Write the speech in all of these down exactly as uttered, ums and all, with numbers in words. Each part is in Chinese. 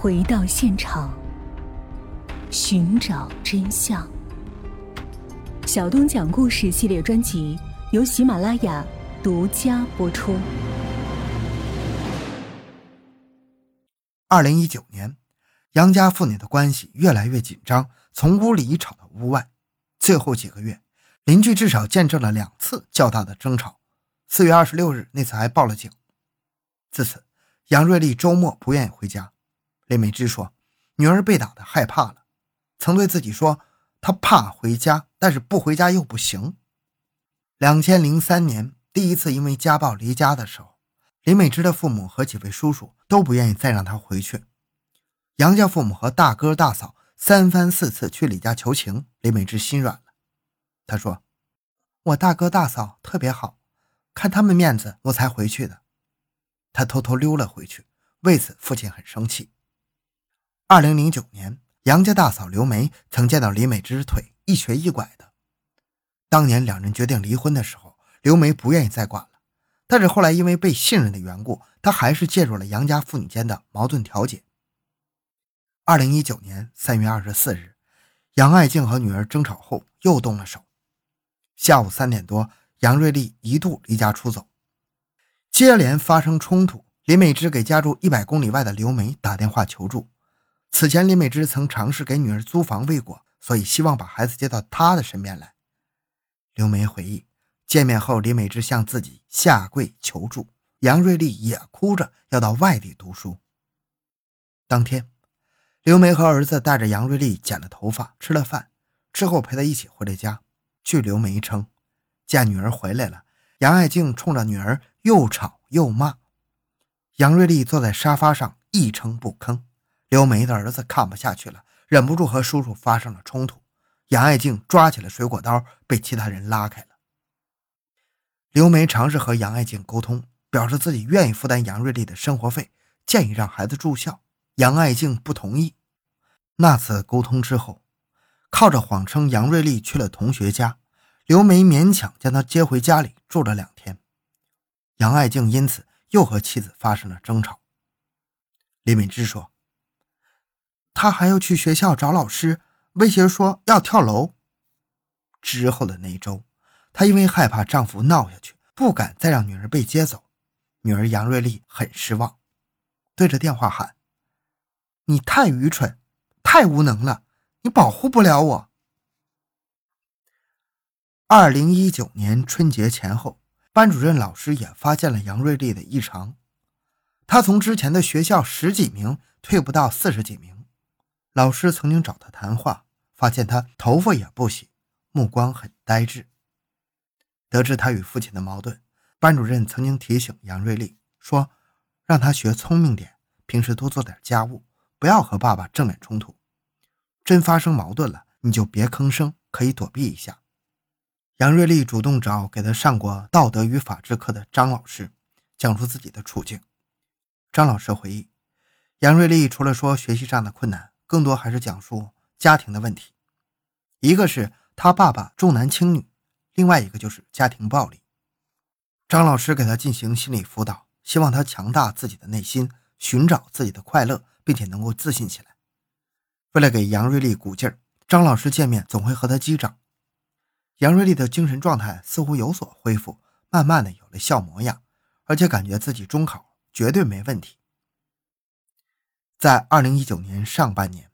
回到现场，寻找真相。小东讲故事系列专辑由喜马拉雅独家播出。二零一九年，杨家父女的关系越来越紧张，从屋里吵到屋外。最后几个月，邻居至少见证了两次较大的争吵。四月二十六日那次还报了警。自此，杨瑞丽周末不愿意回家。林美芝说，女儿被打得害怕了，曾对自己说，她怕回家，但是不回家又不行。二零零三年第一次因为家暴离家的时候，林美芝的父母和几位叔叔都不愿意再让她回去。杨家父母和大哥大嫂三番四次去李家求情，林美芝心软了。她说，我大哥大嫂特别好，看他们面子我才回去的。她偷偷溜了回去，为此父亲很生气。二零零九年，杨家大嫂刘梅曾见到林美芝腿一瘸一拐的。当年两人决定离婚的时候，刘梅不愿意再管了，但是后来因为被信任的缘故，她还是介入了杨家父女间的矛盾调解。二零一九年三月二十四日，杨爱静和女儿争吵后又动了手。下午三点多，杨瑞丽一度离家出走。接连发生冲突，林美芝给家住一百公里外的刘梅打电话求助。此前林美芝曾尝试给女儿租房未果，所以希望把孩子接到她的身边来。刘梅回忆，见面后林美芝向自己下跪求助，杨瑞丽也哭着要到外地读书。当天，刘梅和儿子带着杨瑞丽剪了头发，吃了饭之后陪她一起回了家。据刘梅称，见女儿回来了，杨爱静冲着女儿又吵又骂。杨瑞丽坐在沙发上一声不吭。刘梅的儿子看不下去了，忍不住和叔叔发生了冲突。杨爱静抓起了水果刀，被其他人拉开了。刘梅尝试和杨爱静沟通，表示自己愿意负担杨瑞丽的生活费，建议让孩子住校。杨爱静不同意。那次沟通之后，靠着谎称杨瑞丽去了同学家，刘梅勉强将她接回家里住了两天。杨爱静因此又和妻子发生了争吵。李敏芝说，她还要去学校找老师，威胁说要跳楼。之后的那一周，她因为害怕丈夫闹下去，不敢再让女儿被接走。女儿杨瑞丽很失望，对着电话喊，你太愚蠢，太无能了，你保护不了我。二零一九年春节前后，班主任老师也发现了杨瑞丽的异常。她从之前的学校十几名退步到四十几名。老师曾经找她谈话，发现她头发也不洗，目光很呆滞。得知她与父亲的矛盾，班主任曾经提醒杨瑞丽说，让她学聪明点，平时多做点家务，不要和爸爸正面冲突。真发生矛盾了，你就别吭声，可以躲避一下。杨瑞丽主动找给她上过道德与法治课的张老师，讲述自己的处境。张老师回忆，杨瑞丽除了说学习上的困难，更多还是讲述家庭的问题。一个是他爸爸重男轻女，另外一个就是家庭暴力。张老师给他进行心理辅导，希望他强大自己的内心，寻找自己的快乐，并且能够自信起来。为了给杨瑞丽鼓劲儿，张老师见面总会和他击掌。杨瑞丽的精神状态似乎有所恢复，慢慢的有了笑模样，而且感觉自己中考绝对没问题。在二零一九年上半年，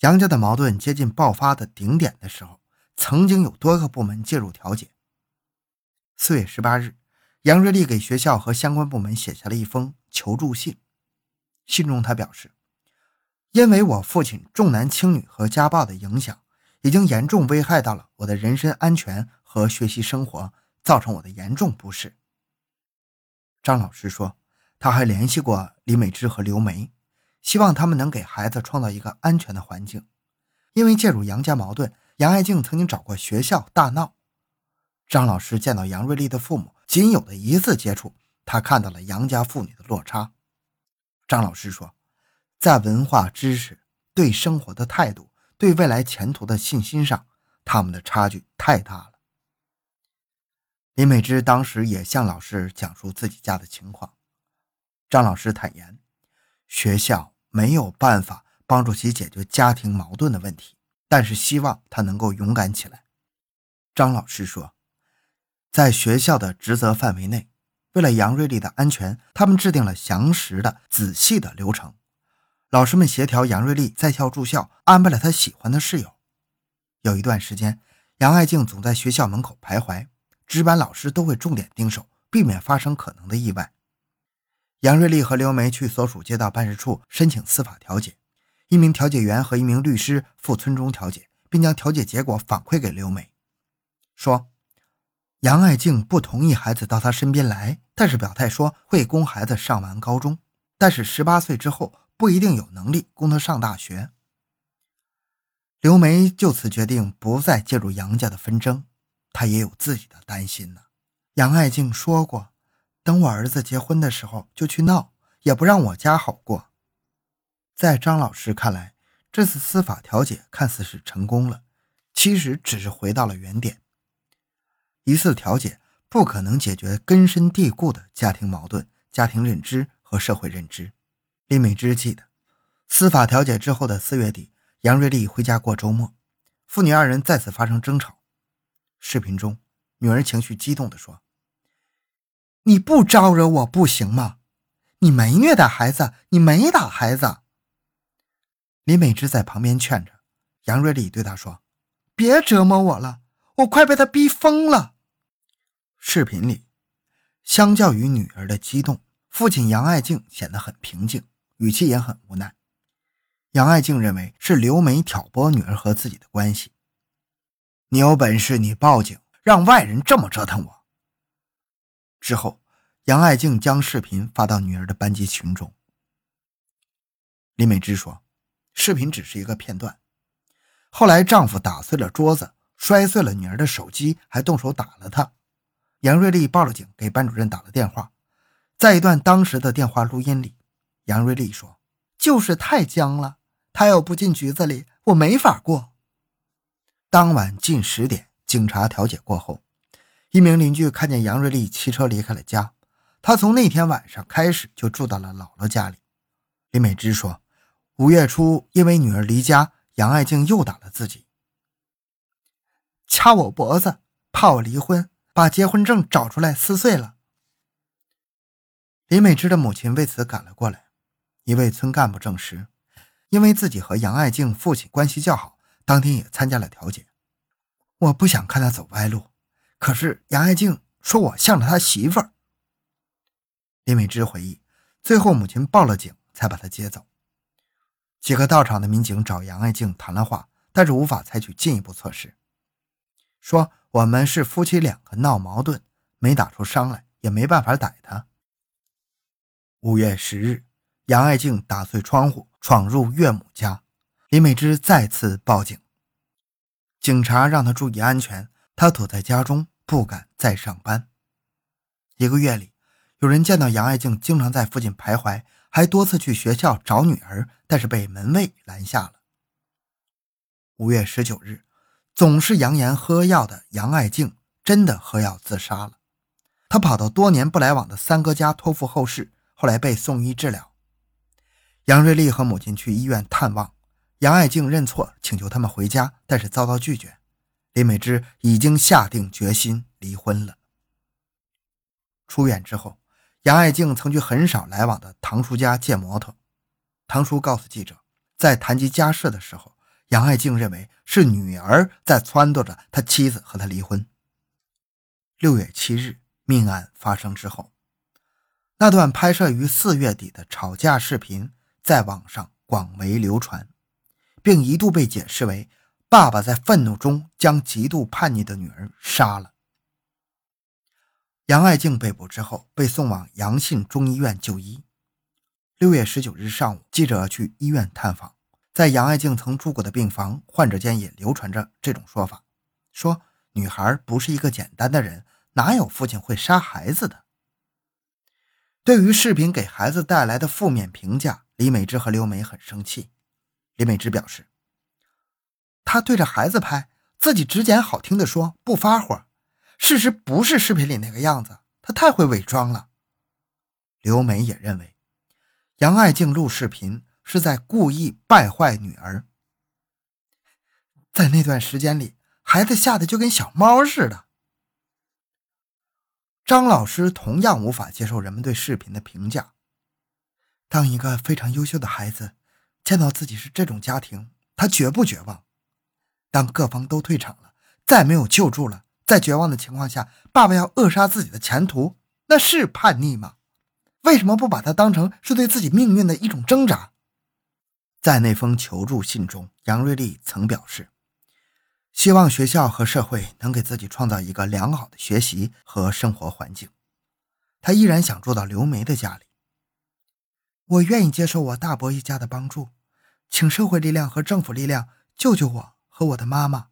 杨家的矛盾接近爆发的顶点的时候，曾经有多个部门介入调解。四月十八日，杨瑞丽给学校和相关部门写下了一封求助信。信中她表示，因为我父亲重男轻女和家暴的影响，已经严重危害到了我的人身安全和学习生活，造成我的严重不适。张老师说，他还联系过李美芝和刘梅，希望他们能给孩子创造一个安全的环境。因为介入杨家矛盾，杨爱静曾经找过学校大闹。张老师见到杨瑞丽的父母仅有的一次接触，他看到了杨家父女的落差。张老师说，在文化知识、对生活的态度、对未来前途的信心上，他们的差距太大了。林美芝当时也向老师讲述自己家的情况。张老师坦言，学校没有办法帮助其解决家庭矛盾的问题，但是希望他能够勇敢起来。张老师说，在学校的职责范围内，为了杨瑞丽的安全，他们制定了详实的仔细的流程。老师们协调杨瑞丽在校住校，安排了她喜欢的室友。有一段时间，杨爱静总在学校门口徘徊，值班老师都会重点盯守，避免发生可能的意外。杨瑞丽和刘梅去所属街道办事处申请司法调解，一名调解员和一名律师赴村中调解，并将调解结果反馈给刘梅，说杨爱静不同意孩子到她身边来，但是表态说会供孩子上完高中，但是十八岁之后不一定有能力供她上大学。刘梅就此决定不再介入杨家的纷争，她也有自己的担心呢。杨爱静说过，等我儿子结婚的时候就去闹，也不让我家好过。在张老师看来，这次司法调解看似是成功了，其实只是回到了原点。一次调解不可能解决根深蒂固的家庭矛盾、家庭认知和社会认知。李美芝记得，司法调解之后的四月底，杨瑞丽回家过周末，父女二人再次发生争吵。视频中，女儿情绪激动地说，你不招惹我不行吗？你没虐待孩子，你没打孩子。李美芝在旁边劝着，杨瑞丽对她说，别折磨我了，我快被他逼疯了。视频里，相较于女儿的激动，父亲杨爱静显得很平静，语气也很无奈。杨爱静认为是刘梅挑拨女儿和自己的关系。你有本事你报警，让外人这么折腾我。之后，杨爱静将视频发到女儿的班级群中。李美芝说，视频只是一个片段。后来丈夫打碎了桌子，摔碎了女儿的手机，还动手打了她。杨瑞丽报了警，给班主任打了电话。在一段当时的电话录音里，杨瑞丽说，就是太僵了，他要不进局子里，我没法过。当晚近十点，警察调解过后，一名邻居看见杨瑞丽骑车离开了家，他从那天晚上开始就住到了姥姥家里。李美芝说，五月初因为女儿离家，杨爱静又打了自己。掐我脖子，怕我离婚，把结婚证找出来撕碎了。李美芝的母亲为此赶了过来。一位村干部证实，因为自己和杨爱静父亲关系较好，当天也参加了调解。我不想看他走歪路，可是杨爱静说我向着他媳妇儿。李美芝回忆，最后母亲报了警才把他接走。几个到场的民警找杨爱静谈了话，但是无法采取进一步措施，说我们是夫妻两个闹矛盾，没打出伤来，也没办法逮他。五月十日，杨爱静打碎窗户闯入岳母家，李美芝再次报警。警察让她注意安全，她躲在家中不敢再上班。一个月里，有人见到杨爱静经常在附近徘徊，还多次去学校找女儿，但是被门卫拦下了。五月十九日，总是扬言喝药的杨爱静真的喝药自杀了。她跑到多年不来往的三哥家托付后事，后来被送医治疗。杨瑞丽和母亲去医院探望，杨爱静认错，请求他们回家，但是遭到拒绝。李美芝已经下定决心离婚了。出院之后，杨爱静曾去很少来往的堂叔家借摩托。堂叔告诉记者，在谈及家事的时候，杨爱静认为是女儿在撺掇着他妻子和他离婚。六月七日，命案发生之后，那段拍摄于四月底的吵架视频在网上广为流传，并一度被解释为爸爸在愤怒中将极度叛逆的女儿杀了。杨爱静被捕之后，被送往阳信中医院就医。六月十九日上午，记者去医院探访，在杨爱静曾住过的病房，患者间也流传着这种说法，说女孩不是一个简单的人，哪有父亲会杀孩子的。对于视频给孩子带来的负面评价，李美芝和刘梅很生气。李美芝表示，她对着孩子拍，自己只捡好听的说，不发火，事实不是视频里那个样子，她太会伪装了。刘梅也认为，杨爱静录视频是在故意败坏女儿。在那段时间里，孩子吓得就跟小猫似的。张老师同样无法接受人们对视频的评价。当一个非常优秀的孩子见到自己是这种家庭，他绝不绝望。当各方都退场了，再没有救助了，在绝望的情况下，爸爸要扼杀自己的前途，那是叛逆吗？为什么不把它当成是对自己命运的一种挣扎？在那封求助信中，杨瑞丽曾表示，希望学校和社会能给自己创造一个良好的学习和生活环境。他依然想住到刘梅的家里。我愿意接受我大伯一家的帮助，请社会力量和政府力量救救我和我的妈妈。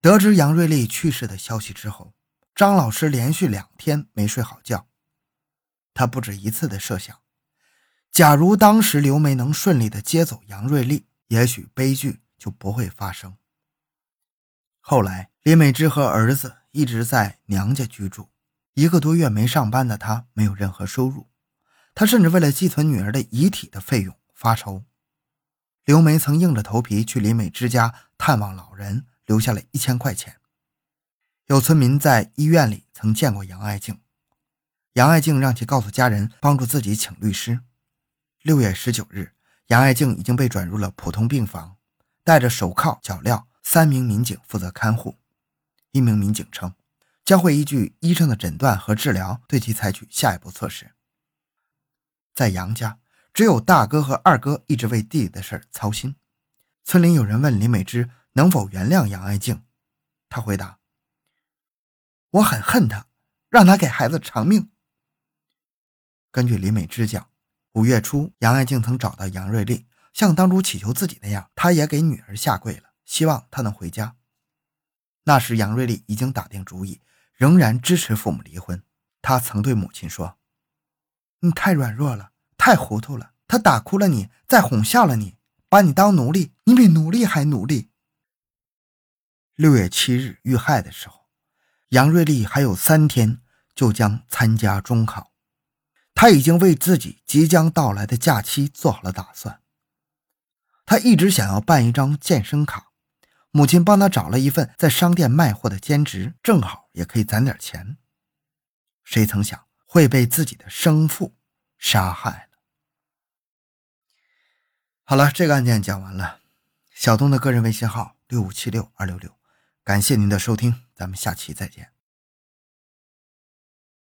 得知杨瑞丽去世的消息之后，张老师连续两天没睡好觉。他不止一次的设想，假如当时刘梅能顺利的接走杨瑞丽，也许悲剧就不会发生。后来，李美芝和儿子一直在娘家居住，一个多月没上班的她没有任何收入，她甚至为了寄存女儿的遗体的费用发愁。刘梅曾硬着头皮去李美芝家探望老人，留下了一千块钱。有村民在医院里曾见过杨爱静，杨爱静让其告诉家人帮助自己请律师。六月十九日，杨爱静已经被转入了普通病房，戴着手铐脚镣，三名民警负责看护。一名民警称，将会依据医生的诊断和治疗对其采取下一步措施。在杨家，只有大哥和二哥一直为弟弟的事操心。村里有人问李美芝能否原谅杨爱静，她回答，我很恨她，让她给孩子偿命。根据李美芝讲，五月初杨爱静曾找到杨瑞丽，像当初祈求自己那样，她也给女儿下跪了，希望她能回家。那时杨瑞丽已经打定主意，仍然支持父母离婚。她曾对母亲说，你太软弱了，太糊涂了，她打哭了你，再哄笑了你，把你当奴隶，你比奴隶还奴隶。六月七日遇害的时候，杨瑞丽还有三天就将参加中考，她已经为自己即将到来的假期做好了打算。她一直想要办一张健身卡，母亲帮她找了一份在商店卖货的兼职，正好也可以攒点钱。谁曾想会被自己的生父杀害了。好了，这个案件讲完了。小东的个人微信号 六五七六二六六， 感谢您的收听，咱们下期再见。